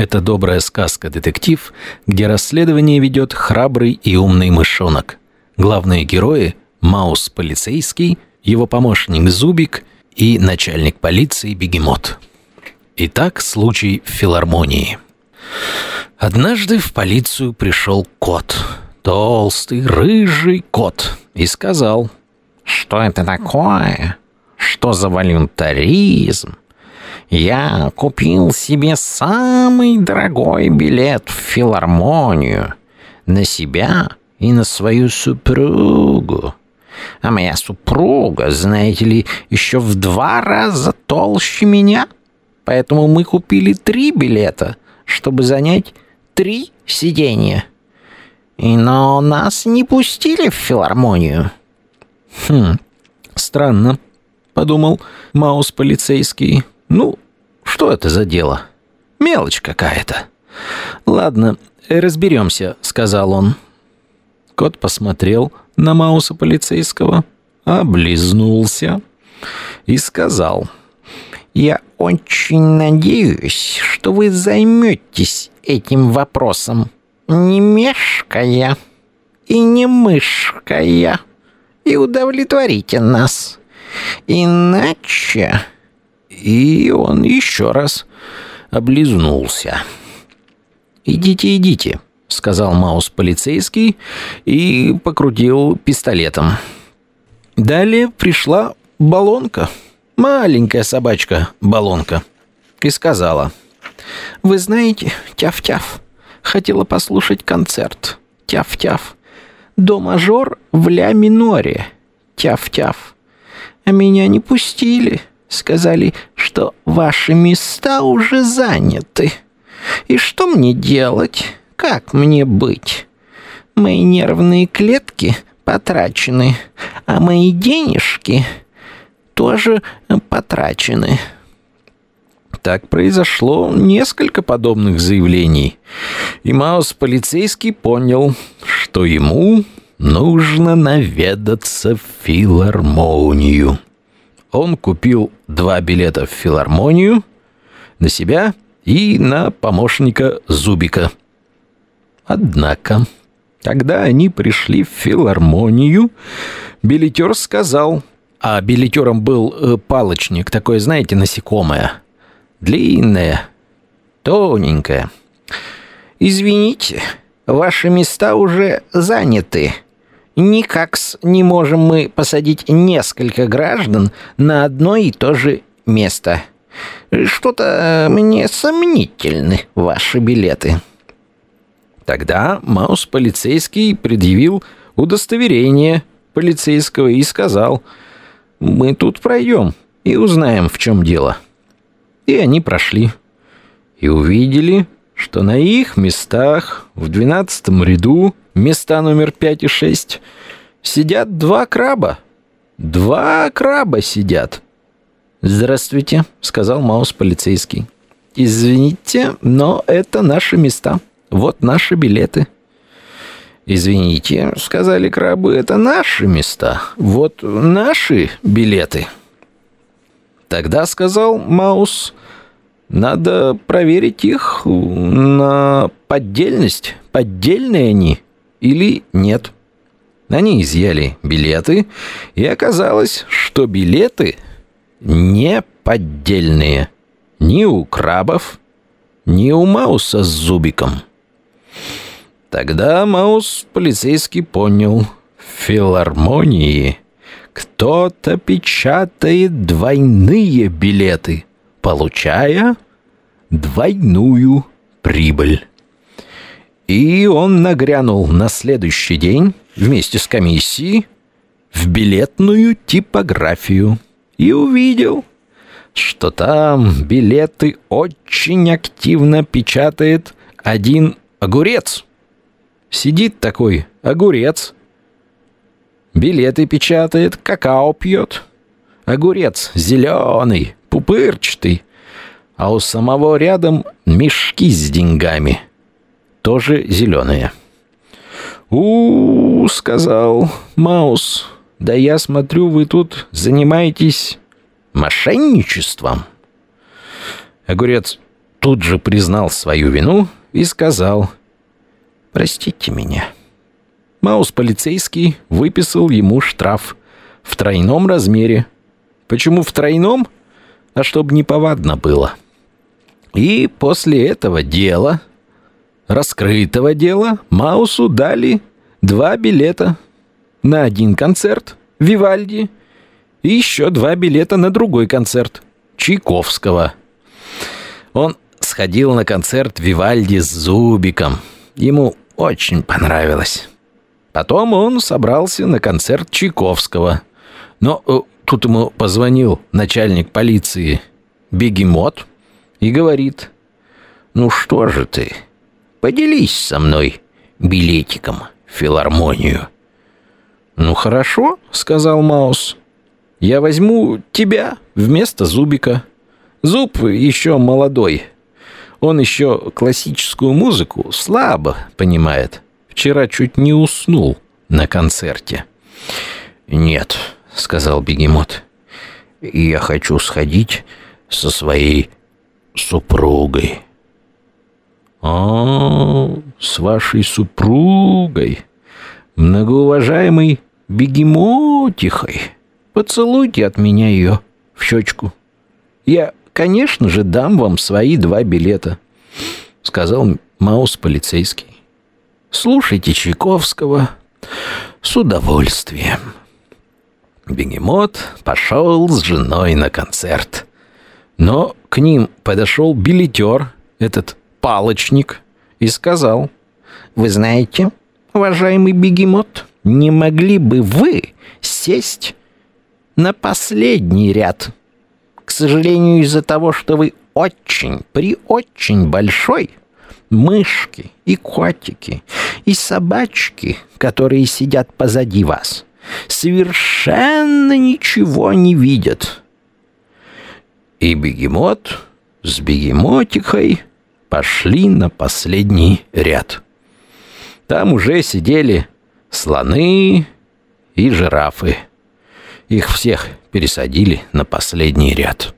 Это добрая сказка-детектив, где расследование ведет храбрый и умный мышонок. Главные герои – Маус-полицейский, его помощник Зубик и начальник полиции Бегемот. Итак, случай в филармонии. Однажды в полицию пришел кот. Толстый, рыжий кот. И сказал: «Что это такое? Что за волюнтаризм? Я купил себе самый дорогой билет в филармонию. На себя и на свою супругу. А моя супруга, знаете ли, еще в 2 раза толще меня. Поэтому мы купили 3 билета, чтобы занять 3 сиденья. Но нас не пустили в филармонию». Странно», — подумал Маус-полицейский. «Ну, что это за дело? Мелочь какая-то». «Ладно, разберемся», — сказал он. Кот посмотрел на Мауса-полицейского, облизнулся и сказал: «Я очень надеюсь, что вы займетесь этим вопросом, не мешкая и не мышкая, и удовлетворите нас. Иначе...» И он еще раз облизнулся. «Идите, идите», — сказал Маус-полицейский и покрутил пистолетом. Далее пришла Балонка. Маленькая собачка Балонка. И сказала: «Вы знаете, тяф-тяф, хотела послушать концерт. Тяф-тяф. До мажор в ля миноре. Тяф-тяф. А меня не пустили. Сказали, что ваши места уже заняты. И что мне делать? Как мне быть? Мои нервные клетки потрачены, а мои денежки... тоже потрачены». Так произошло несколько подобных заявлений, и Маус-полицейский понял, что ему нужно наведаться в филармонию. Он купил 2 билета в филармонию на себя и на помощника Зубика. Однако, когда они пришли в филармонию, билетер сказал... А билетером был палочник, такое, знаете, насекомое. Длинное, тоненькое. «Извините, ваши места уже заняты. Никак не можем мы посадить несколько граждан на одно и то же место. Что-то мне сомнительны ваши билеты». Тогда Маус-полицейский предъявил удостоверение полицейского и сказал: «Мы тут пройдем и узнаем, в чем дело». И они прошли. И увидели, что на их местах в 12-м ряду, места номер 5 и 6, сидят 2 краба. 2 краба сидят. «Здравствуйте», — сказал Маус-полицейский. «Извините, но это наши места. Вот наши билеты». «Извините», — сказали крабы, — «это наши места. Вот наши билеты». Тогда сказал Маус: «Надо проверить их на поддельность, поддельные они или нет». Они изъяли билеты, и оказалось, что билеты не поддельные ни у крабов, ни у Мауса с Зубиком. Тогда Маус-полицейский понял: в филармонии кто-то печатает двойные билеты, получая двойную прибыль. И он нагрянул на следующий день вместе с комиссией в билетную типографию и увидел, что там билеты очень активно печатает один огурец. Сидит такой огурец, билеты печатает, какао пьет. Огурец зеленый, пупырчатый, а у самого рядом мешки с деньгами, тоже зеленые. «У-у-у», — сказал Маус, — «да я смотрю, вы тут занимаетесь мошенничеством». Огурец: тут же признал свою вину и сказал: «Простите меня». Маус-полицейский выписал ему штраф в тройном размере. Почему в тройном? А чтобы неповадно было. И после этого дела, раскрытого дела, Маусу дали 2 билета на один концерт Вивальди и еще 2 билета на другой концерт Чайковского. Он сходил на концерт Вивальди с Зубиком. Ему очень понравилось. Потом он собрался на концерт Чайковского. Но тут ему позвонил начальник полиции Бегемот и говорит: «Ну что же ты, поделись со мной билетиком в филармонию». «Ну хорошо», — сказал Маус, — «я возьму тебя вместо Зубика. Зуб еще молодой. Он еще классическую музыку слабо понимает. Вчера чуть не уснул на концерте». «Нет», — сказал Бегемот, — «я хочу сходить со своей супругой». «А, с вашей супругой, многоуважаемой Бегемотихой, поцелуйте от меня ее в щечку. Я, конечно же, дам вам свои 2 билета», — сказал Маус-полицейский. «Слушайте Чайковского с удовольствием». Бегемот пошел с женой на концерт. Но к ним подошел билетер, этот палочник, и сказал: «Вы знаете, уважаемый Бегемот, не могли бы вы сесть на последний ряд? К сожалению, из-за того, что вы очень большой, мышки и котики и собачки, которые сидят позади вас, совершенно ничего не видят». И Бегемот с Бегемотикой пошли на последний ряд. Там уже сидели слоны и жирафы. Их всех пересадили на последний ряд.